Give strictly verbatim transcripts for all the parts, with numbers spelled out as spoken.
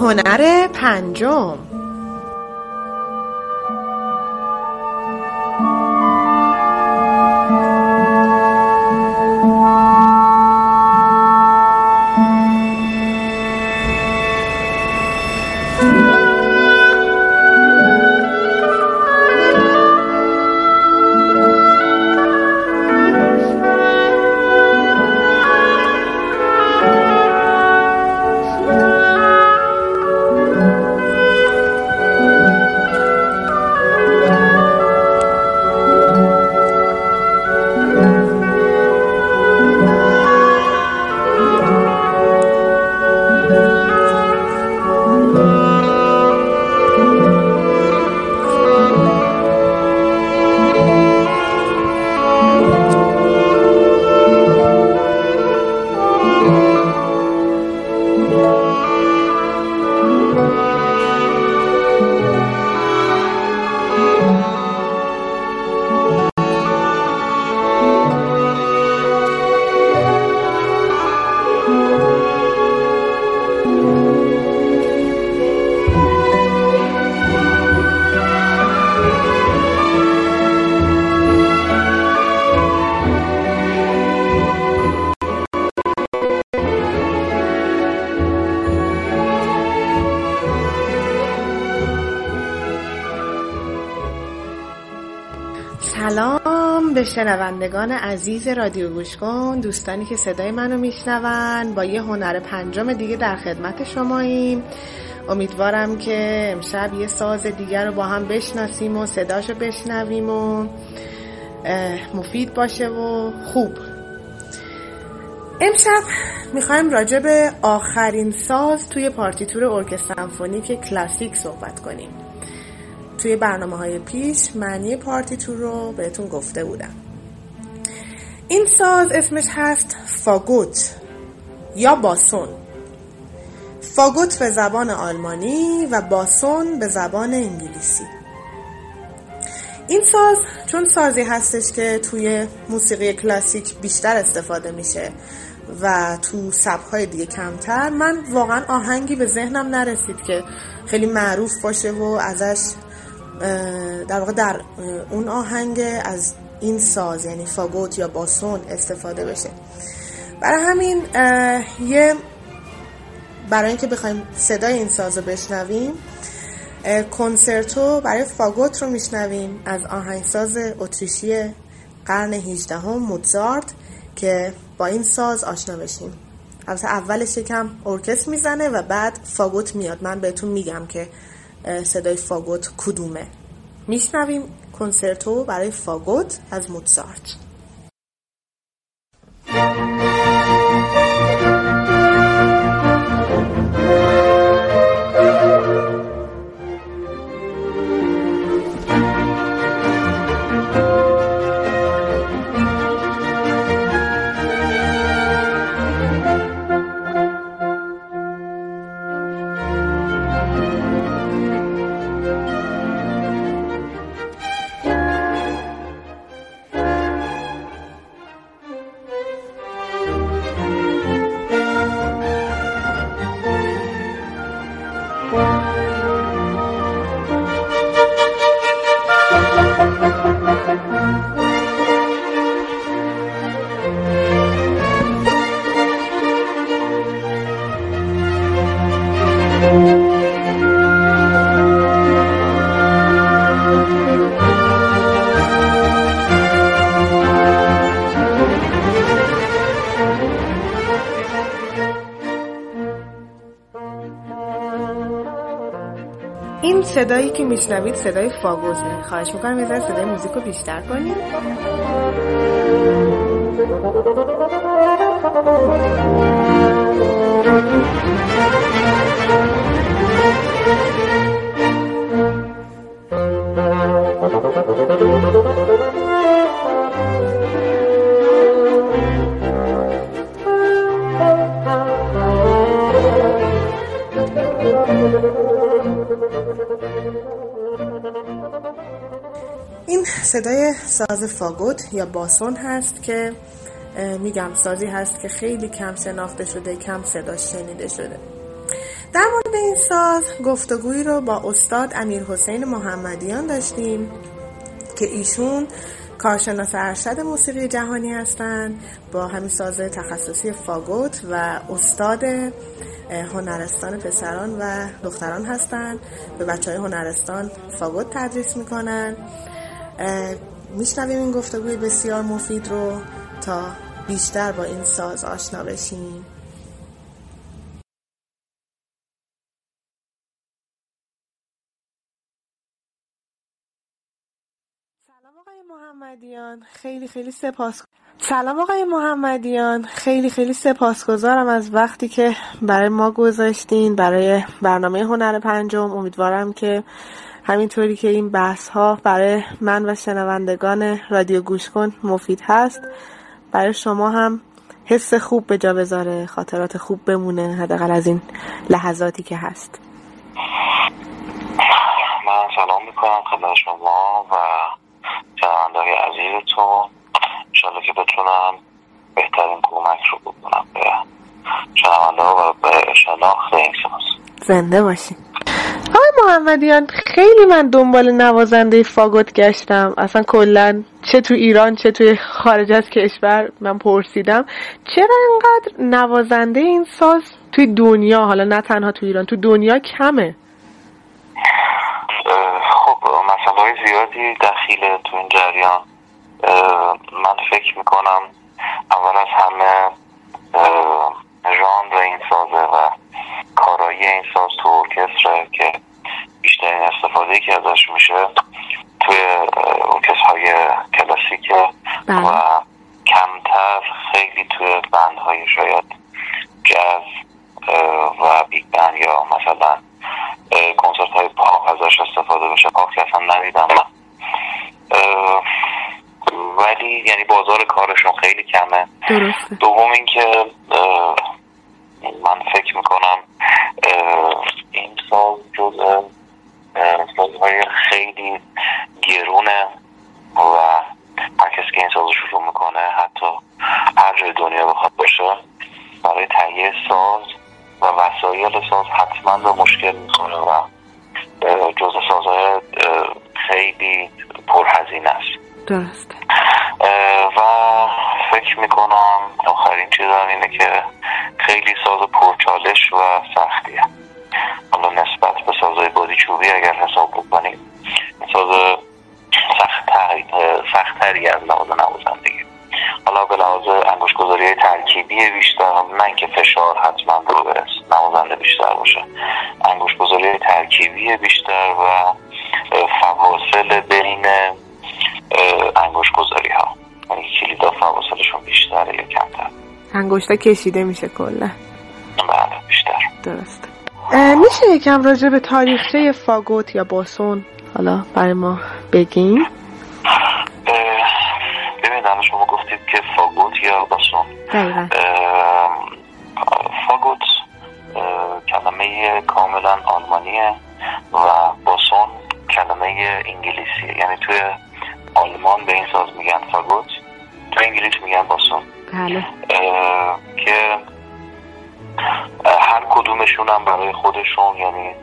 هنر پنجم. شنوندگان عزیز رادیو گوش کن، دوستانی که صدای منو میشنون، با یه هنر پنجم دیگه در خدمت شماییم. امیدوارم که امشب یه ساز دیگر رو با هم بشناسیم و صداشو بشنویم و مفید باشه و خوب. امشب میخوایم راجع به آخرین ساز توی پارتیتور ارکستر سمفونیک کلاسیک صحبت کنیم. توی برنامه‌های پیش معنی پارتیتور رو بهتون گفته بودم. این ساز اسمش هست فاگت یا باسون. فاگت به زبان آلمانی و باسون به زبان انگلیسی. این ساز چون سازی هستش که توی موسیقی کلاسیک بیشتر استفاده میشه و تو سبک‌های دیگه کمتر، من واقعا آهنگی به ذهنم نرسید که خیلی معروف باشه و ازش در واقع در اون آهنگ از این ساز یعنی فاگت یا باسون استفاده بشه. برای همین یه برای اینکه بخوایم صدای این ساز رو بشنویم، کنسرتو برای فاگت رو میشنویم از آهنگساز اتریشی قرن هجدهم موزارت که با این ساز آشنا بشیم. البته اولش یکم ارکستر میزنه و بعد فاگت میاد. من بهتون میگم که صدای فاگت کدومه. میشنویم کنسرتو برای فاگت از موزارت. صدایی که میشنوید صدای فاگوته. خواهش میکنم یه ذره صدای موزیک رو بیشتر کنید. این صدای ساز فاگت یا باسون هست که میگم سازی هست که خیلی کم شناخته شده، کم صداش شنیده شده. در مورد این ساز گفتگویی رو با استاد امیر حسین محمدیان داشتیم که ایشون کارشناس ارشد موسیقی جهانی هستند با همین ساز تخصصی فاگت و استاد هنرستان پسران و دختران هستند. به بچهای هنرستان فاگت تدریس میکنن. میشنویم این گفتگوی بسیار مفید رو تا بیشتر با این ساز آشنا بشیم. سلام آقای محمدیان، خیلی خیلی سپاس سلام آقای محمدیان، خیلی خیلی سپاسگزارم از وقتی که برای ما گذاشتین برای برنامه هنر پنجم. امیدوارم که همینطوری که این بحث ها برای من و شنوندگان رادیو گوش کن مفید هست، برای شما هم حس خوب به جا بذاره، خاطرات خوب بمونه، حداقل از این لحظاتی که هست. من سلام میکنم خدمت شما و شنوندگان عزیزتون. انشالله که بتونم بهترین کمک رو بکنم به شنوندگان و به شناخت این ساز. زنده باشین. آقای محمدیان، خیلی من دنبال نوازنده فاگت گشتم، اصلا کلن چه تو ایران چه توی خارج از کشور من پرسیدم چرا اینقدر نوازنده این ساز توی دنیا، حالا نه تنها تو ایران، تو دنیا کمه؟ خب مسئله زیادی دخیله تو این جریان. من فکر میکنم اول از همه ژانر این سازه و کارایی این ساز تو ارکستره که بیشترین استفاده که ازش میشه توی ارکسترهای کلاسیکه و کمتر خیلی توی بندهای شاید جاز و بیگ بند یا مثلا کنسرت های پاپ ازش استفاده بشه. پاپ که اصلا ندیدم من، ولی یعنی بازار کارشون خیلی کمه. دوم اینکه من فکر میکنم این ساز جزء سازهای خیلی گرونه و هر کسی که این ساز رو شروع میکنه حتی هر جای دنیا بخواد باشه برای تهیه ساز و وسایل ساز حتما به مشکل میکنه و جزء سازهای خیلی پرهزینه است. درست. و فکر میکنم آخرین چیز هم اینه که خیلی ساز پرچالش و سختیه. حالا نسبت به سازهای بادی چوبی اگر حساب بکنیم ساز سخت‌تر سخت‌تری از لحاظ نوازندگی، حالا به لحاظ انگشت‌گذاری ترکیبی بیشتر، نه که فشار حتما رو نوازنده بیشتر باشه، انگشت‌گذاری ترکیبی بیشتر و فواصل بین انگشت‌گذاری ها، یعنی کلیدا فواصلشون بیشتره یا کمتر، انگشتا کشیده میشه کلا. بله بیشتر. درست. میشه یکم راجع به تاریخچه فاگت یا باسون حالا برای ما بگین؟ ببینید شما گفتید که فاگت یا باسون. بله. فاگت کلمه کاملا آلمانیه و باسون کلمه انگلیسیه، یعنی توی آلمان به این ساز میگن فاگت، تو انگلیس میگن باسون. بله. که هر کدومشون هم برای خودشون یعنی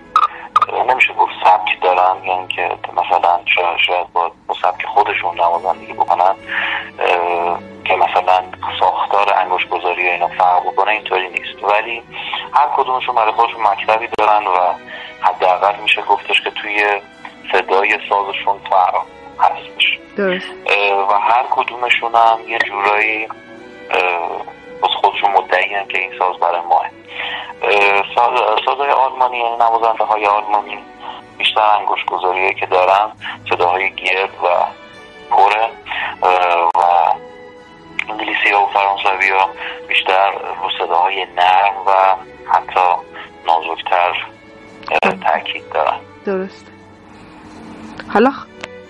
نمیشه گفت سبک دارن، یعنی که مثلا شاید با سبک خودشون نوازندگی بکنن که مثلا ساختار انگشت‌گذاری یا اینا فرق بکنه، اینطوری نیست، ولی هر کدومشون برای خودشون مکتبی دارن و حداقل میشه گفتش که توی صدای سازشون فرق هستش. درست. و هر کدومشون هم یه جورایی از خودشون مدعی هستن که این ساز برای ماه. ساز سازهای آلمانی، یعنی نوازنده های آلمانی بیشتر و انگشت‌گذاری‌هایی که دارن صداهای گرد و پره و انگلیسی ها و فرانسوی ها بیشتر رو صداهای نرم و حتی نازکتر تاکید دارن. درست. حالا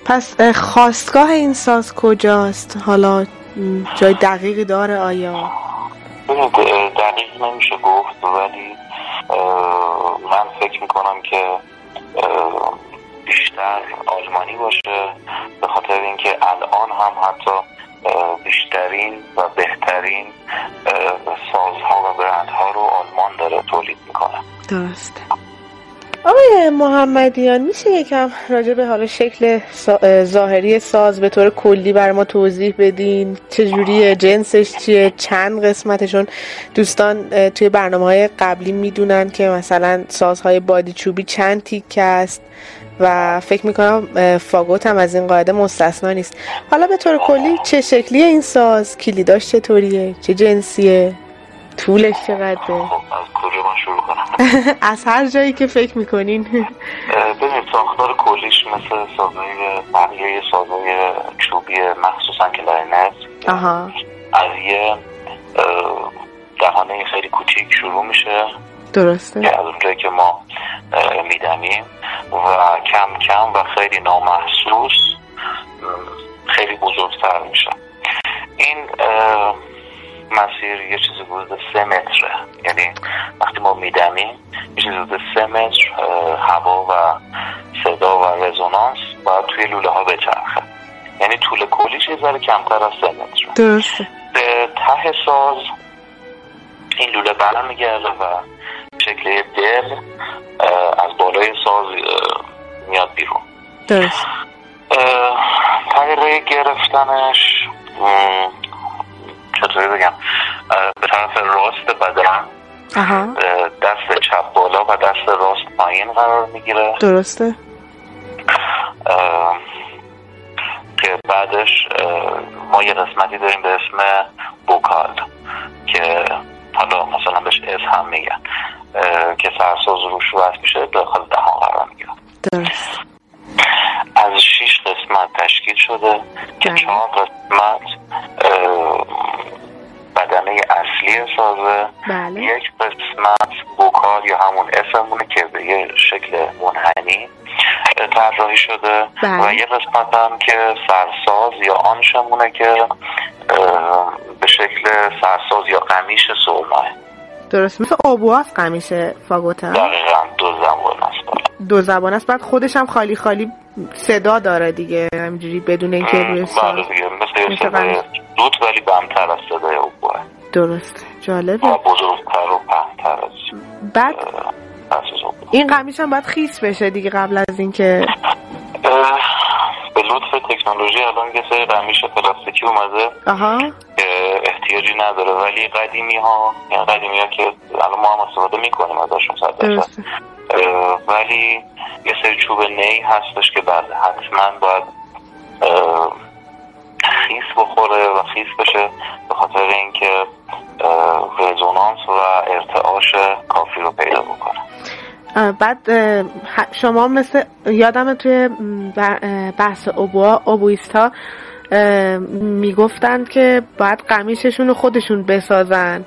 پس خاستگاه این ساز کجاست؟ حالا جای دقیقی داره آیا؟ دقیق نمیشه گفت ولی من فکر میکنم که بیشتر آلمانی باشه، به خاطر اینکه الان هم حتی بیشترین و بهترین سازها و برندها رو آلمان داره تولید میکنه. درسته. آقای محمدیان میشه یکم راجع به حالا شکل ظاهری ساز به طور کلی بر ما توضیح بدین؟ چجوریه؟ جنسش چیه؟ چند قسمتشون؟ دوستان توی برنامه‌های قبلی میدونن که مثلا سازهای بادی چوبی چند تیکه است و فکر میکنم فاگوت هم از این قاعده مستثنا نیست. حالا به طور کلی چه شکلیه این ساز؟ کلیداش چطوریه؟ چه جنسیه؟ طولش چقدره؟ از کجا من شروع کنم؟ از هر جایی که فکر میکنین. ببینید ساختار کلیش مثل سازهای معمولی، سازهای چوبی مخصوصا کلارینت، از یه دهانه خیلی کوچیک شروع میشه. درسته. که از اونجایی که ما میدمیم و کم کم و خیلی نامحسوس خیلی بزرگتر میشه. این مسیر یه چیزی بوده سه متره، یعنی وقتی ما میدمیم یه چیزی بوده سه متر هوا و صدا و رزونانس و توی لوله ها بچرخه، یعنی طول کلیش یه ذره کمتر از سه متره. درسته. به ته ساز این لوله برمیگرده و شکل دل از بالای ساز میاد بیرون. درست. طریقه گرفتنش چطوری بگم، به طرف راست بدن، دست چپ بالا و دست راست پایین قرار میگیره. درسته. که بعدش ما یه قسمتی داریم به اسم بوکال که حالا مثلا بهش اس هم میگن، که سرساز روش وصل میشه داخل دهان قرار میگیره. درست. از شش قسمت تشکیل شده که چهار قسمت بدنه اصلی سازه. بله. یک قسمت بوکال یا همون اسمونه که به یه شکل منحنی طراحی شده. بله. و یه قسمت هم که سرساز یا آنشمونه که به شکل سرساز یا قمیش سرمایه. درست. مثل آبوه هست قمیش فاگوت هم؟ دقیقا دو زبان هست. دو زبان هست. بعد خودش هم خالی خالی صدا داره دیگه، همینجوری بدون اینکه روی ساز. بله دیگه مثل یه صدای دوت ولی بمتر از صدای آبوه. درست. جالبه. و بزرگتر و پهتر از بعد این قمیش هم باید خیس بشه دیگه قبل از اینکه. به لطف تکنولوژی الان یه سری قمیش پلاستیکی اومده. آها. احتیاجی نداره ولی قدیمی ها، یعنی قدیمی ها که الان ما هم استفاده میکنیم ازشون صد درصد، ولی یه سری چوب نی هستش که بعد حتما باید خیس بخوره و خیس بشه به خاطر اینکه رزونانس و ارتعاش کافی رو پیدا بکنه. بعد شما مثل یادم توی بحث اوبوا اوبویستا میگفتند که باید قمیششون رو خودشون بسازن،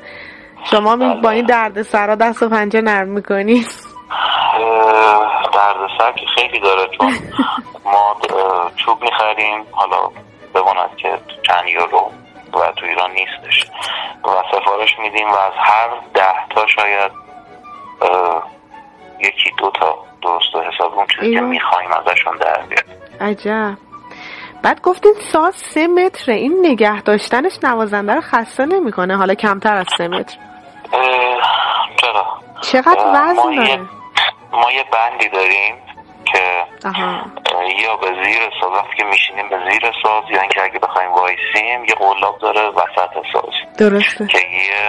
شما می با این دردسرا دست و پنجه نرم میکنید؟ دردسر که خیلی داره چون ما چوب میخریم، حالا بماند که چند یورو و تو ایران نیستش و سفارش میدیم و از هر ده تا شاید یکی دو تا درست حساب اون چیزی که میخوایم ازشون در بیاد. عجب. بعد گفتین ساز سه متره، این نگه داشتنش نوازنده رو خسته نمی کنه حالا کمتر از سه متر؟ چرا؟ چقدر وزن داره؟ ما یه بندی داریم که یا به زیر ساز وقتی که میشینیم به زیر ساز، یا اینکه اگه بخوایم وایسیم یه قلاب داره وسط ساز. درسته. که یه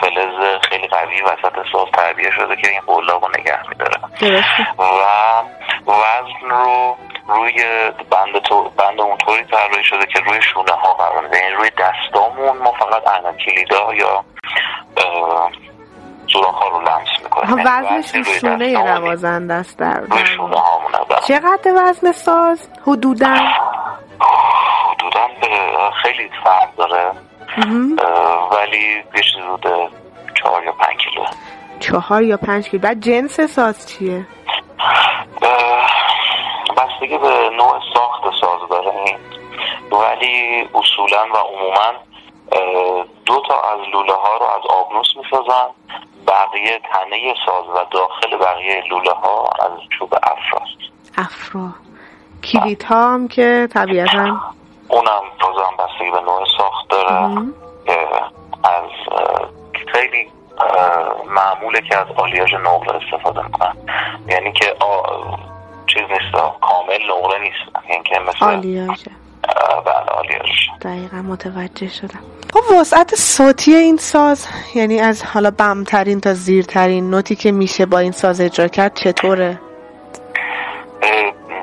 فلز خیلی قوی وسط ساز تربیه شده که این قلاب رو نگه میداره. درسته. و وزن رو روی بند تو بند اونطوری طراحی شده که روی شونه ها قرار میده، یعنی روی دستامون ما فقط الان کلیدا یا سوراخ‌ها رو لمس میکنه. وزنش رو شونه نوازنده است در روی شونه هامونه. چقدر وزن ساز حدوداً؟ حدوداً خیلی فرق داره ولی بیش حدود چهار یا پنج کیلو. چهار یا پنج کیلو. بعد جنس ساز چیه؟ بستگی به نوع ساخت ساز داره ولی اصولاً و عموماً دو تا از لوله ها رو از آبنوس میسازن، بقیه تنه ساز و داخل بقیه لوله ها از چوب افراست. افرا کلیت ها هم که طبیعتاً اونم بازم بستگی به نوع ساخت داره که از خیلی معموله که از آلیاژ نقره استفاده میکنن، یعنی که آ... چیز نیست، کامل نقره نیست، یعنی که مثل آلیاژه. بله آلیاژ. دقیقا متوجه شدم. خب وسعت صوتی این ساز، یعنی از حالا بمترین تا زیرترین نوتی که میشه با این ساز اجرا کرد چطوره؟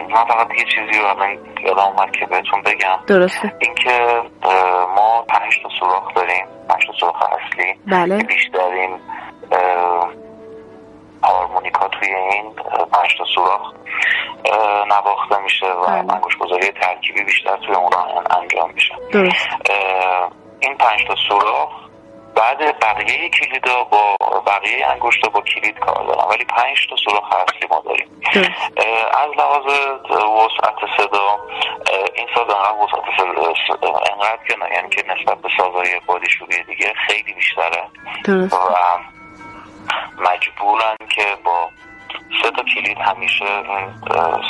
من فقط یه چیزی رو الان یادم اومد که بهتون بگم. درسته. اینکه ما پنج تا سوراخ داریم، پنج تا سوراخ اصلی. بله. که بیشترین هارمونیکا توی این پنج تا سوراخ نواخته میشه و انگشت‌گذاری ترکیبی بیشتر توی اون انجام میشه. درست. این پنج تا سوراخ بعد بقیه کلیدا با بقیه انگشتا با کلید کار دارن ولی پنج تا سوراخ اصلی ما داریم. از لحاظ وسعت صدا این ساز انقدر وسعت صدا انقدر که نه، یعنی که نسبت به سازهای بادیشویی دیگه خیلی بیشتره. درست. و مجبورن که با سه تا کلید همیشه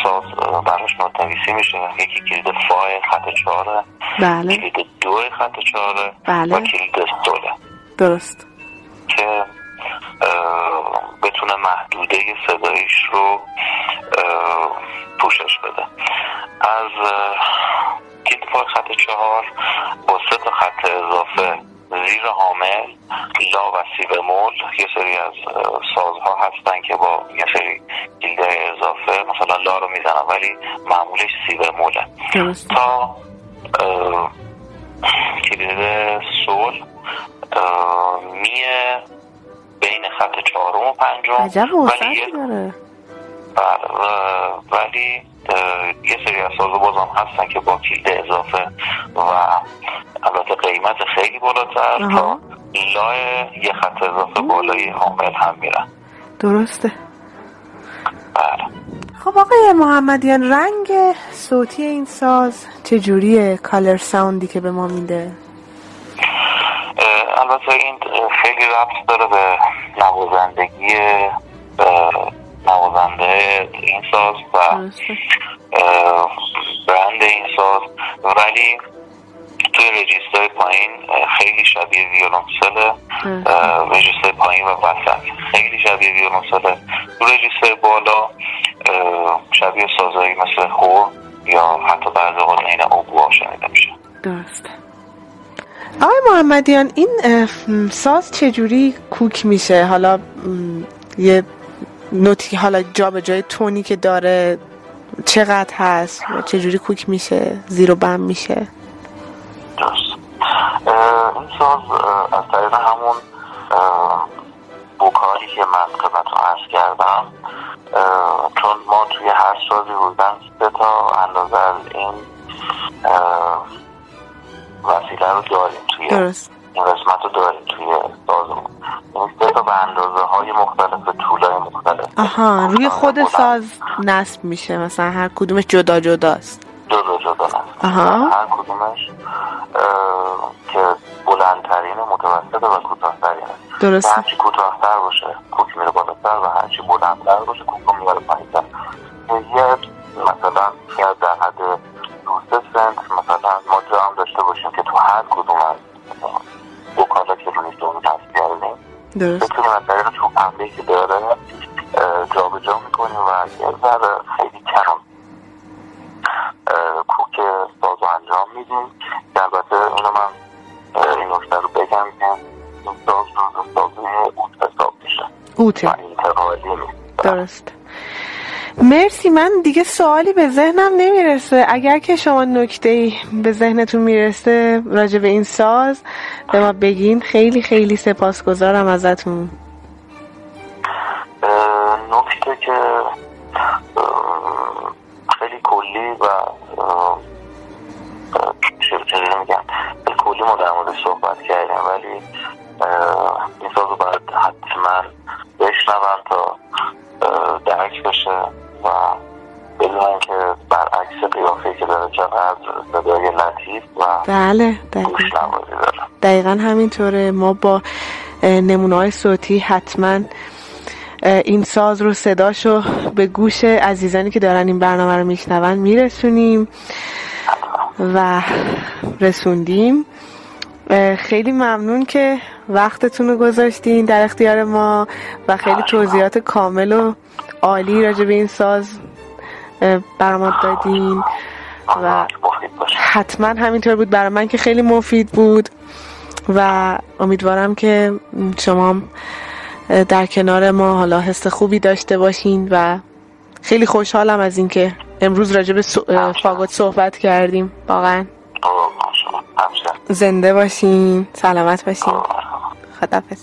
ساز براش نوت‌نویسی میشه، یکی کلید فای خط چهاره، بله. کلید دو خط چهاره، بله. و کلید سوله. درست. که بتونه محدوده صدایش رو پوشش بده. از کلید فای خط چهار با سه تا خط اضافه زیر حامل، لا و سی بمول، یه سری از سازها هستن که با یه سری کلیدهای اضافه مثلا لا رو میزنن ولی معمولش سی بموله. درست. تا کلید سول میه بین خط چهارم و پنجم. عجب وسعتی داره. ولی یه سری از سازها بازم هستن که با کلید اضافه و البته قیمت خیلی بالاتر تا لای یه خط اضافه بالای حامل هم میرن. درسته. بله. خب آقای محمدیان، رنگ صوتی این ساز چجوریه؟ کالر ساوندی که به ما میده؟ البته این خیلی ربط داره به نوازندگی نوازنده این ساز و برند این ساز ولی توی رجیستر پایین خیلی شبیه ویولنسله، رجیستر پایین و وسط خیلی شبیه ویولنسله، رجیستر بالا شبیه سازایی مثل خور یا حتی بعضی وقتا این اوبوا شنیده میشه. درسته. آقای محمدیان، این ساز چجوری کوک میشه؟ حالا یه نوتی حالا جا به جای تونی که داره چقدر هست؟ چجوری کوک میشه؟ زیر و بم میشه؟ این ساز از طریق همون بوکالی که من خدمتتون عرض کردم، چون ما توی هر سازی بودن سه تا اندازه از این وسیله رو داریم توی درست. این قسمت رو داریم توی سازمون، این سه تا به اندازه های مختلف و طولای مختلف. آها، روی خود ساز نصب میشه، مثلا هر کدومش جدا جداست. جدا جدا نصب. آها. هر کدومش که بلندترینه، متوسطه و کوتاه‌ترینه. درسته. هرچی کوتاه‌تر باشه کوک میره بالاتر و هرچی بلندتر باشه کوک میره پایین‌تر. یه مثلا یه در حد دوسته سنت مثلا ما جا هم داشته باشیم که تو هر کدوم از بوکالا که رونیش دونو تفت کردیم بکنیم از طریق چوب عملی که داره جا به جا میکنیم و یه ذره خیلی کم کوک سازو انجام میدیم. البته اینو من این نکته رو بگم که این ساز رو سازوی اوت حساب میشه. اوت. و انتقالی. درست. مرسی. من دیگه سوالی به ذهنم نمیرسه. اگر که شما نکته‌ای به ذهنتون میرسه راجع به این ساز به ما بگین. خیلی خیلی سپاسگزارم ازتون. دیگه ما در موردش صحبت کردیم، ولی این سازو باید حتما بشنون تا درک بشه و بدونن که برعکس قیافه‌ای که داره چقدر صدای لطیف و بله گوش نوازی داره. دقیقا همینطوره. ما با نمونه‌های صوتی حتما این ساز رو، صداشو به گوش عزیزانی که دارن این برنامه رو میشنون میرسونیم و رسوندیم. خیلی ممنون که وقتتون رو گذاشتین در اختیار ما و خیلی توضیحات کامل و عالی راجع به این ساز برام دادین و حتما همینطور بود، برای من که خیلی مفید بود و امیدوارم که شما در کنار ما حالا حس خوبی داشته باشین و خیلی خوشحالم از این که امروز راجع به فاگت صحبت کردیم. واقعا زنده باشین، سلامت باشین، خداحافظ.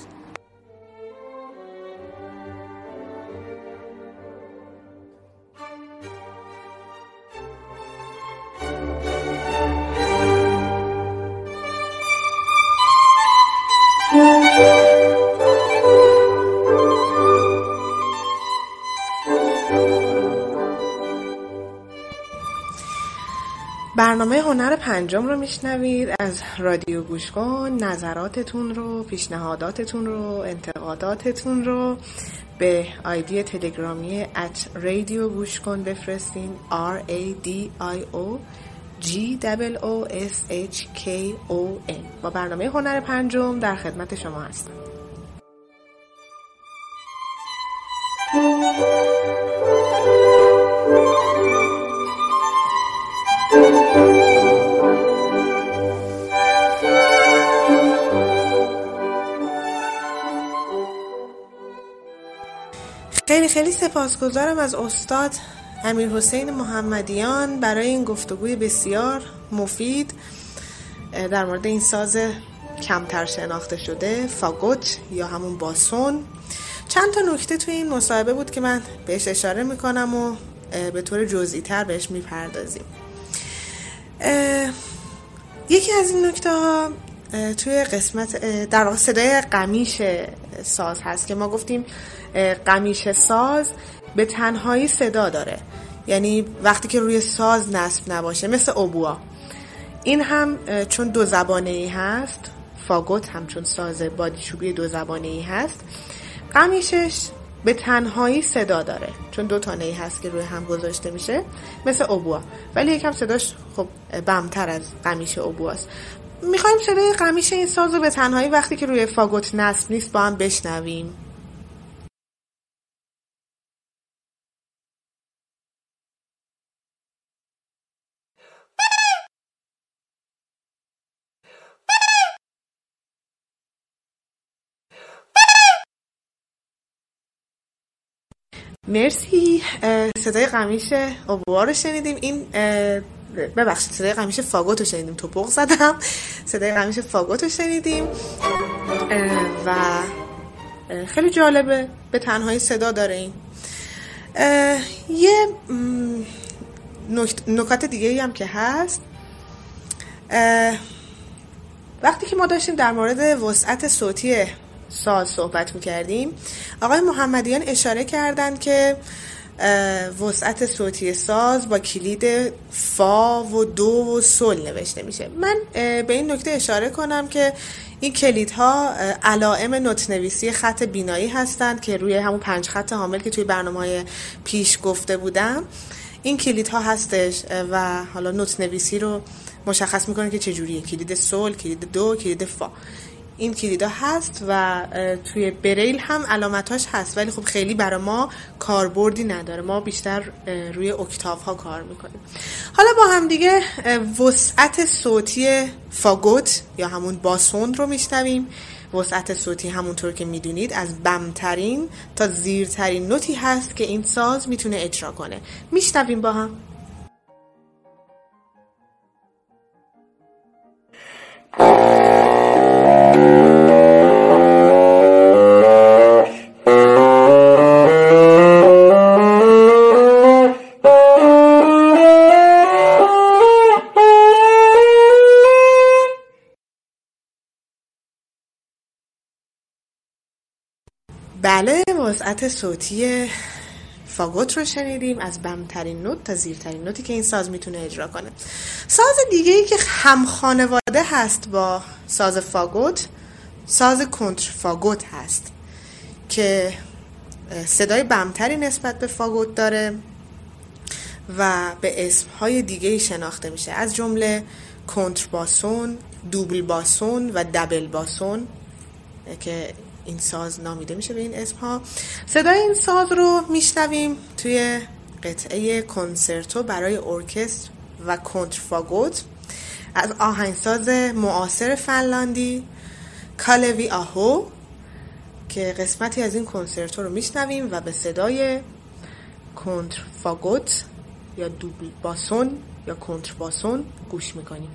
برنامه هنر پنجم رو میشنوید از رادیو گوش کن. نظراتتون رو، پیشنهاداتتون رو، انتقاداتتون رو به آیدی تلگرامی at رادیو گوش کن بفرستین. آر ای دی آی او جی او او اس اچ کی او ان. با برنامه هنر پنجم در خدمت شما هستم. خیلی خیلی سپاسگزارم از استاد امیر حسین محمدیان برای این گفتگوی بسیار مفید در مورد این ساز کمتر شناخته شده، فاگت یا همون باسون. چند تا نکته توی این مصاحبه بود که من بهش اشاره میکنم و به طور جزئی تر بهش میپردازیم. یکی از این نکته ها توی قسمت در واقع صدای قمیش ساز هست که ما گفتیم قمیش ساز به تنهایی صدا داره، یعنی وقتی که روی ساز نصب نباشه، مثل اوبوا. این هم چون دو زبانه ای هست، فاگت هم چون ساز بادیچوبی دو زبانه ای هست، قمیشش به تنهایی صدا داره چون دو تا نی هست که روی هم گذاشته میشه، مثل اوبوا، ولی یکم صداش خب بمتر از قمیش اوبواست. میخوایم صدای قمیش این ساز رو به تنهایی وقتی که روی فاگت نصب نیست با هم بشنویم. مرسی. صدای قمیش اوبوا رو شنیدیم. این ببخشید صدای قمیش فاگت رو شنیدیم، توپق زدم. صدای قمیش فاگت رو شنیدیم و خیلی جالبه، به تنهایی صدا داره. این یه نکات دیگه هم که هست، وقتی که ما داشتیم در مورد وسعت صوتی ساز صحبت میکردیم، آقای محمدیان اشاره کردن که وسعت صوتی ساز با کلید فا و دو و سل نوشته میشه. من به این نکته اشاره کنم که این کلیدها علائم نت‌نویسی خط بینایی هستند که روی همون پنج خط حامل که توی برنامه‌های پیش گفته بودم، این کلیدها هستش و حالا نت‌نویسی رو مشخص میکنه که چجوریه، کلید سل، کلید دو، کلید فا. این کلیدا هست و توی بریل هم علامتاش هست، ولی خب خیلی برای ما کاربردی نداره، ما بیشتر روی اکتاف ها کار میکنیم. حالا با هم دیگه وسعت صوتی فاگت یا همون باسون رو میشنویم. وسعت صوتی همونطور که میدونید از بمترین تا زیرترین نوتی هست که این ساز میتونه اجرا کنه. میشنویم با هم. بله، وسعت صوتی فاگت رو شنیدیم، از بمترین نوت تا زیرترین نوتی که این ساز میتونه اجرا کنه. ساز دیگه‌ای که هم خانواده هست با ساز فاگت، ساز کنترفاگت هست که صدای بمتری نسبت به فاگت داره و به اسمهای دیگه‌ای شناخته میشه، از جمله کنتر باسون، دوبل باسون و دبل باسون که این ساز نامیده میشه به این اسمها. صدای این ساز رو میشنویم توی قطعه کنسرتو برای ارکستر و کنترفاگت از آهنگساز معاصر فنلاندی کالیوی آهو که قسمتی از این کنسرتو رو میشنویم و به صدای کنترفاگت یا دوبل باسون یا کنتر باسون گوش میکنیم.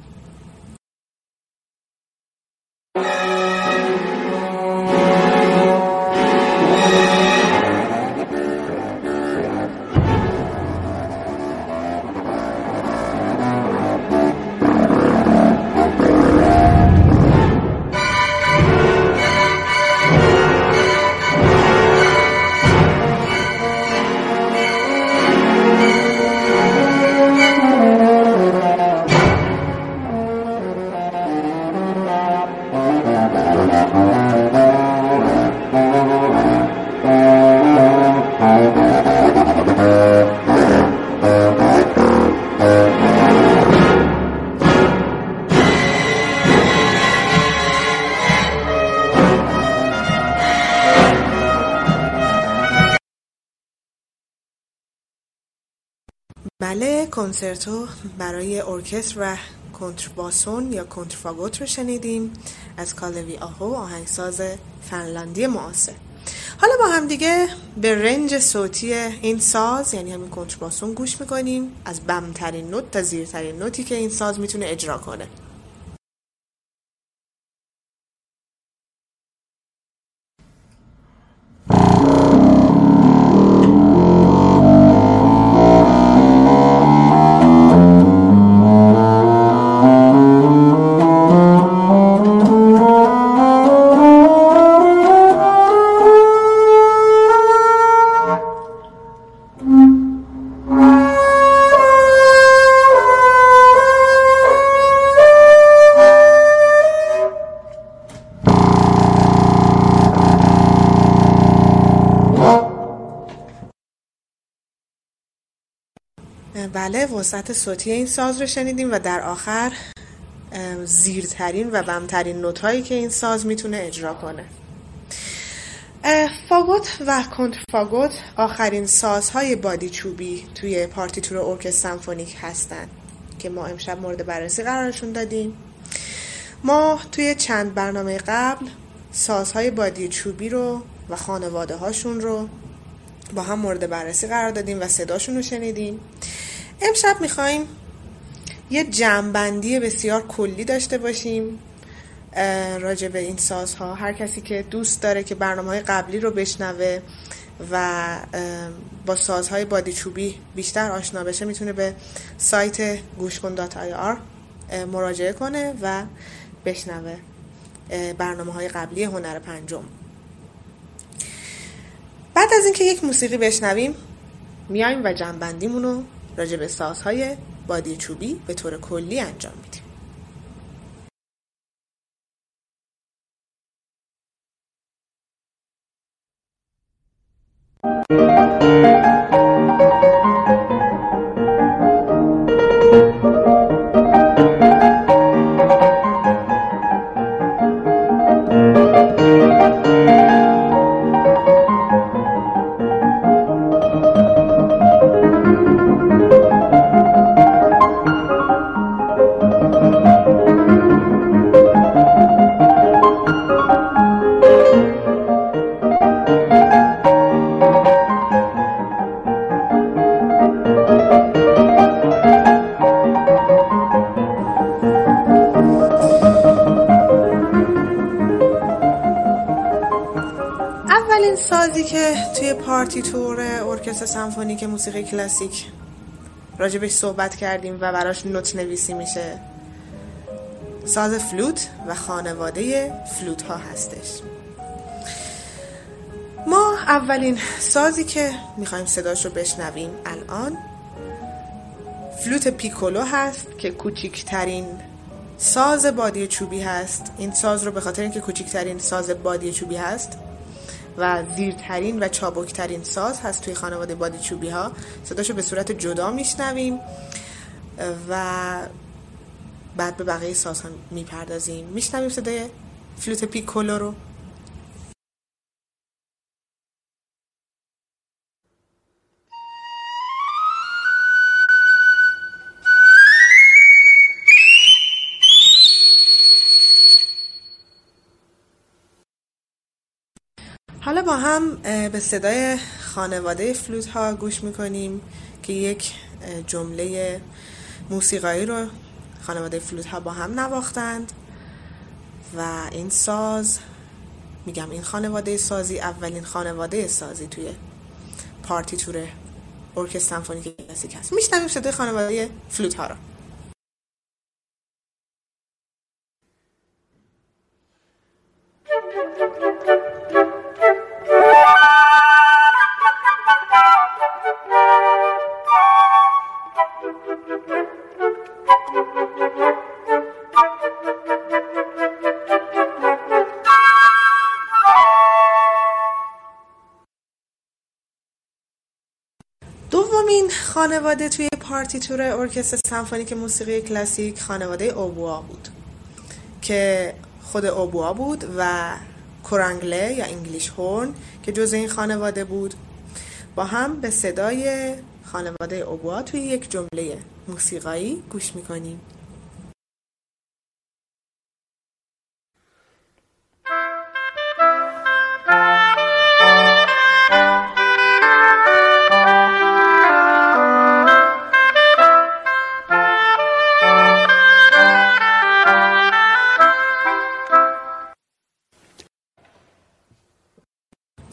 بله، کنسرتو برای ارکستر و کنترباسون یا کنترفاگت رو شنیدیم از کالیوی آهو، آهنگساز فنلاندی معاصر. حالا با هم دیگه به رنج صوتی این ساز یعنی همین کنترباسون گوش میکنیم، از بمترین نوت تا زیرترین نوتی که این ساز میتونه اجرا کنه. بله، وسعت صوتی این ساز رو شنیدیم و در آخر زیرترین و بمترین نوت‌هایی که این ساز میتونه اجرا کنه. فاگت و کنترفاگت آخرین سازهای بادی چوبی توی پارتیتور ارکستر سمفونیک هستن که ما امشب مورد بررسی قرارشون دادیم. ما توی چند برنامه قبل سازهای بادی چوبی رو و خانواده هاشون رو با هم مورد بررسی قرار دادیم و صداشون رو شنیدیم. امشب میخوایم یه جمع‌بندی بسیار کلی داشته باشیم راجع به این سازها. هر کسی که دوست داره که برنامه‌های قبلی رو بشنوه و با سازهای بادی چوبی بیشتر آشنا بشه میتونه به سایت گوش کن دات آی آر مراجعه کنه و بشنوه برنامه‌های قبلی هنر پنجم. بعد از اینکه یک موسیقی بشنویم میایم و جمع‌بندیمون رو راجع به سازهای بادی چوبی به طور کلی انجام میدیم. پارتیتور ارکستر سمفونیک موسیقی کلاسیک راجبش صحبت کردیم و براش نوت نویسی میشه، ساز فلوت و خانواده فلوت ها هستش. ما اولین سازی که میخوایم صداشو بشنویم الان فلوت پیکولو هست که کوچکترین ساز بادی چوبی هست. این ساز رو به خاطر اینکه کوچکترین ساز بادی چوبی هست و زیرترین و چابکترین ساز هست توی خانواده بادی چوبی ها، صداشو به صورت جدا میشنویم و بعد به بقیه سازها میپردازیم. میشنویم صدای فلوت پیکولو رو. حالا با هم به صدای خانواده فلوت ها گوش میکنیم که یک جمله موسیقایی رو خانواده فلوت ها با هم نواختند و این ساز، میگم این خانواده سازی اولین خانواده سازی توی پارتیتور ارکستر سمفونیک کلاسیک هست. میشنویم صدای خانواده فلوت ها رو. خانواده توی پارتیتور ارکستر سمفونیک موسیقی کلاسیک خانواده اوبوا بود که خود اوبوا بود و کرانگله یا انگلیش هورن که جزء این خانواده بود. با هم به صدای خانواده اوبوا توی یک جمله موسیقایی گوش می‌کنیم.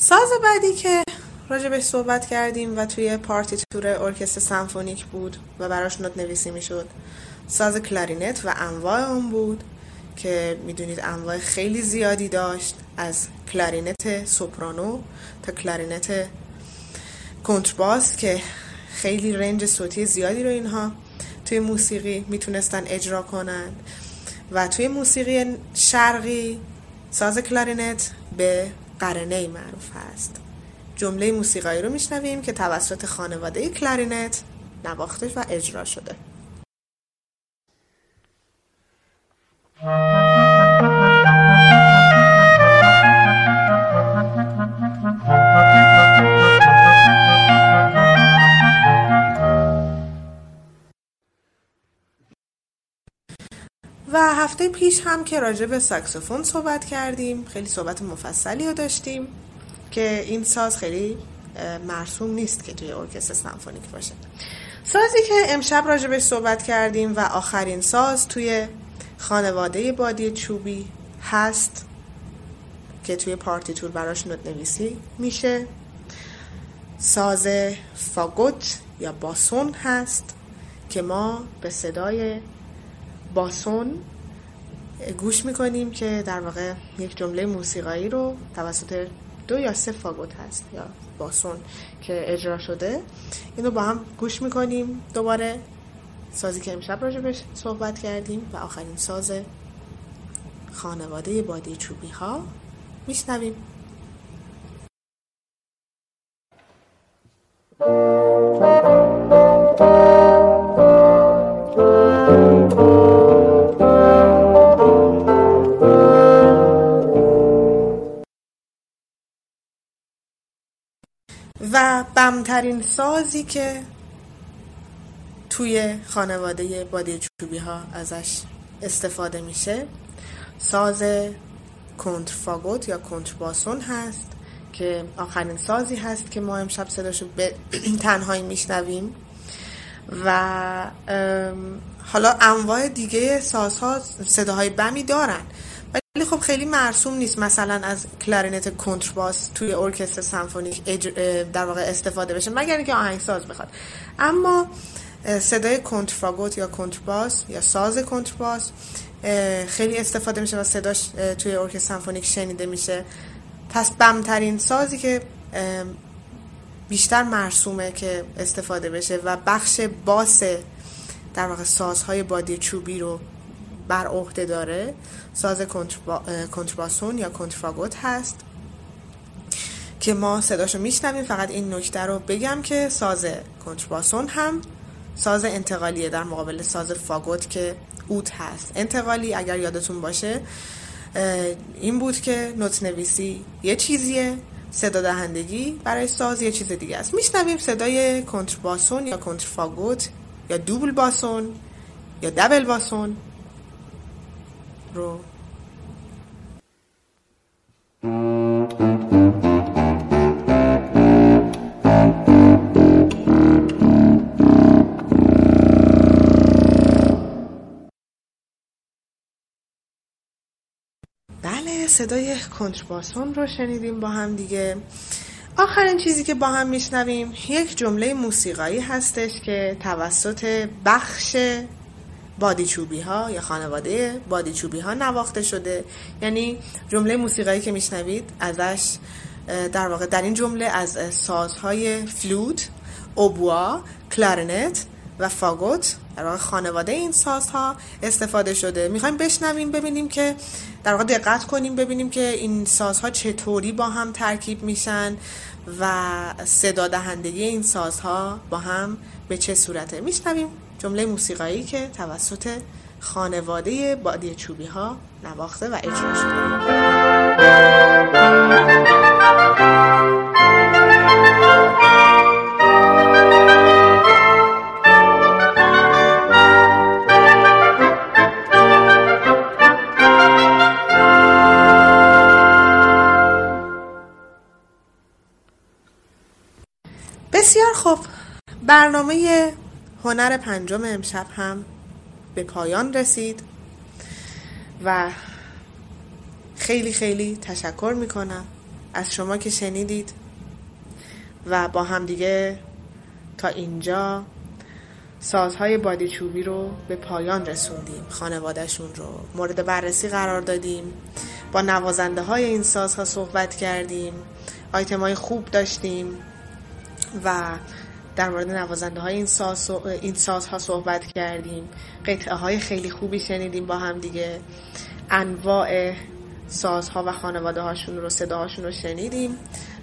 ساز بعدی که راجبش صحبت کردیم و توی پارتیتور ارکستر سمفونیک بود و براش نوت نویسی میشد، ساز کلارینت و انواع اون بود که میدونید انواع خیلی زیادی داشت، از کلارینت سوپرانو تا کلارینت کنترباس که خیلی رنج صوتی زیادی رو اینها توی موسیقی میتونستن اجرا کنن. و توی موسیقی شرقی ساز کلارینت به قرنه معروف هست. جمله موسیقایی رو میشنویم که توسط خانواده کلارینت نواخته و اجرا شده. و هفته پیش هم که راجع به ساکسوفون صحبت کردیم، خیلی صحبت مفصلی رو داشتیم که این ساز خیلی مرسوم نیست که توی ارکستر سمفونیک باشه. سازی که امشب راجع بهش صحبت کردیم و آخرین ساز توی خانواده بادی چوبی هست که توی پارتیتور براش نوت نویسی میشه، ساز فاگت یا باسون هست که ما به صدای باسون گوش میکنیم که در واقع یک جمله موسیقایی رو توسط دو یا سه فاگوت هست یا باسون که اجرا شده، این رو با هم گوش میکنیم. دوباره سازی که امشب راجبش صحبت کردیم و آخرین ساز خانواده بادی چوبی ها میشنویم. و بمترین سازی که توی خانواده بادی چوبی ها ازش استفاده میشه، ساز کنترفاگت یا کنترباسون هست که آخرین سازی هست که ما امشب صداشو به تنهایی میشنویم. و حالا انواع دیگه سازها صداهای بمی دارن ولی خب خیلی مرسوم نیست، مثلا از کلارینت کنترباس توی ارکستر سمفونیک اجر... در واقع استفاده بشه مگر اینکه آهنگساز بخواد. اما صدای کنترفاگت یا کنترباس یا ساز کنترباس خیلی استفاده میشه و صداش توی ارکستر سمفونیک شنیده میشه. پس بمترین سازی که بیشتر مرسومه که استفاده بشه و بخش باس در واقع سازهای بادی چوبی رو بر عهده داره. ساز کنترباسون یا کنترفاگت هست که ما صداشو میشنویم. فقط این نکته رو بگم که ساز کنترباسون هم ساز انتقالیه در مقابل ساز فاگت که اوت هست. انتقالی اگر یادتون باشه این بود که نوت نویسی یه چیزیه، صدا دهندگی برای ساز یه چیز دیگه است. میشنویم صدای کنترباسون یا کنترفاگت یا دوبل باسون یا دبل باسون رو. بله، صدای کنترباسون رو شنیدیم با هم دیگه. آخرین چیزی که با هم میشنویم یک جمله موسیقایی هستش که توسط بخش بادی چوبی ها یا خانواده بادی چوبی ها نواخته شده. یعنی جمله موسیقایی که میشنوید ازش در واقع در این جمله از سازهای فلوت، اوبوا، کلارنت و فاگوت در واقع خانواده این سازها استفاده شده. میخوایم بشنویم ببینیم که در واقع دقت کنیم ببینیم که این سازها چطوری با هم ترکیب میشن و صدا دهندگی این سازها با هم به چه صورته. میشنویم جمله موسیقایی که توسط خانواده بادی چوبی ها نواخته و اجرا شده. بسیار خوب، برنامه هنر پنجم امشب هم به پایان رسید و خیلی خیلی تشکر میکنم از شما که شنیدید و با هم دیگه تا اینجا سازهای بادی چوبی رو به پایان رسوندیم، خانوادهشون رو مورد بررسی قرار دادیم، با نوازنده های این سازها صحبت کردیم، آیتمای خوب داشتیم و در مورد نوازنده های این ساز این سازها صحبت کردیم، قطعه های خیلی خوبی شنیدیم با هم دیگه، انواع سازها و خانواده هاشون رو صداهاشون رو شنیدیم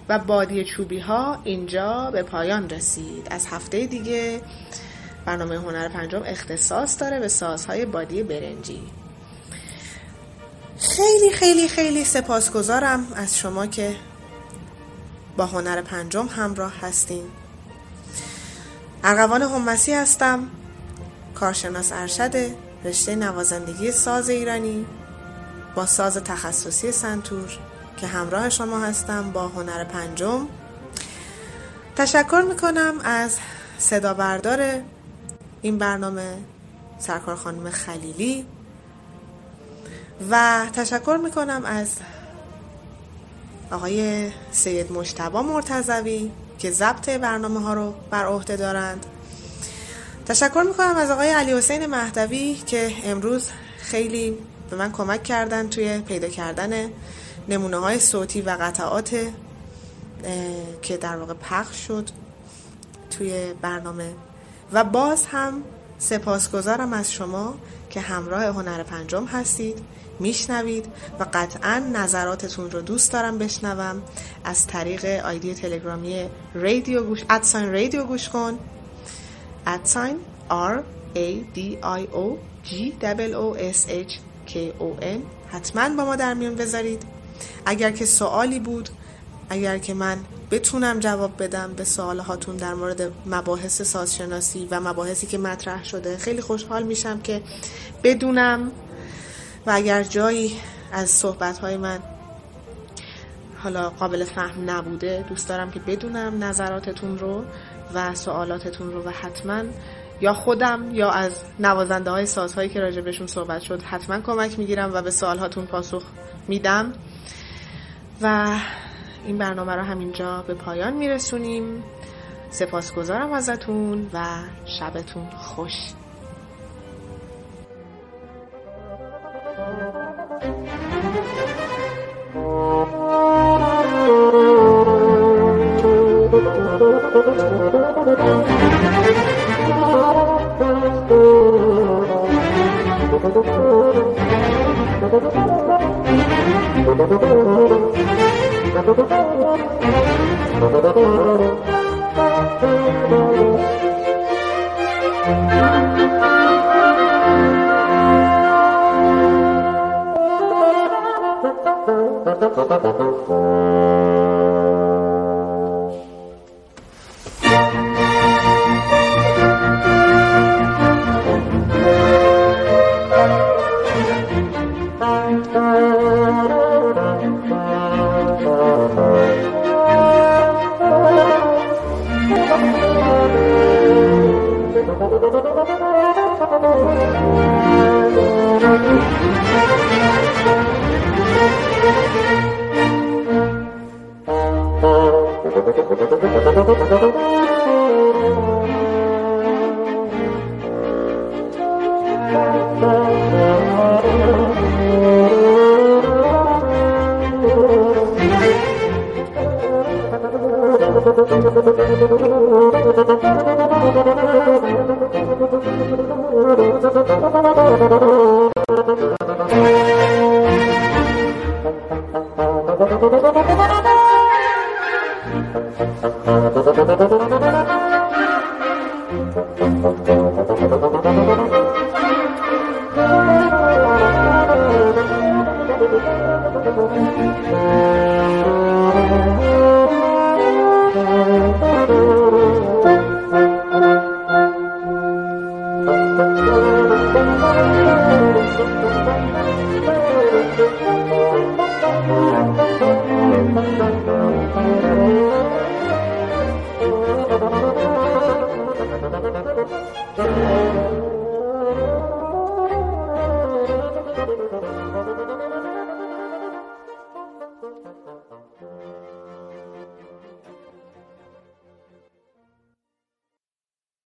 و بادی چوبی ها اینجا به پایان رسید. از هفته دیگه برنامه هنر پنجم اختصاص داره به سازهای بادی برنجی. خیلی خیلی خیلی سپاسگزارم از شما که با هنر پنجم همراه هستیم. ارغوان حمسی هستم، کارشناس ارشد رشته نوازندگی ساز ایرانی با ساز تخصصی سنتور که همراه شما هستم با هنر پنجم. تشکر میکنم از صدا بردار این برنامه سرکار خانم خلیلی و تشکر میکنم از آقای سید مجتبی مرتضوی که ضبط برنامه ها رو بر عهده دارند. تشکر میکنم از آقای علی حسین مهدوی که امروز خیلی به من کمک کردن توی پیدا کردن نمونه های صوتی و قطعات که در واقع پخش شد توی برنامه. و باز هم سپاسگزارم از شما که همراه هنر پنجم هستید، میشنوید و قطعا نظراتتون رو دوست دارم بشنوم از طریق آیدی تلگرامی رادیو گوش ادساین رادیو گوش کن ادساین R A D I O G O S H K O N. حتما با ما در میون بذارید. اگر که سوالی بود، اگر که من بتونم جواب بدم به سوال هاتون در مورد مباحث سازشناسی و مباحثی که مطرح شده، خیلی خوشحال میشم که بدونم. و اگر جایی از صحبت‌های من حالا قابل فهم نبوده، دوست دارم که بدونم نظراتتون رو و سوالاتتون رو و حتما یا خودم یا از نوازنده های سازهایی که راجع بهشون صحبت شد حتما کمک میگیرم و به سوالاتون پاسخ میدم. و این برنامه رو همینجا به پایان میرسونیم. سپاسگزارم ازتون و شبتون خوش. Oh, Thank you.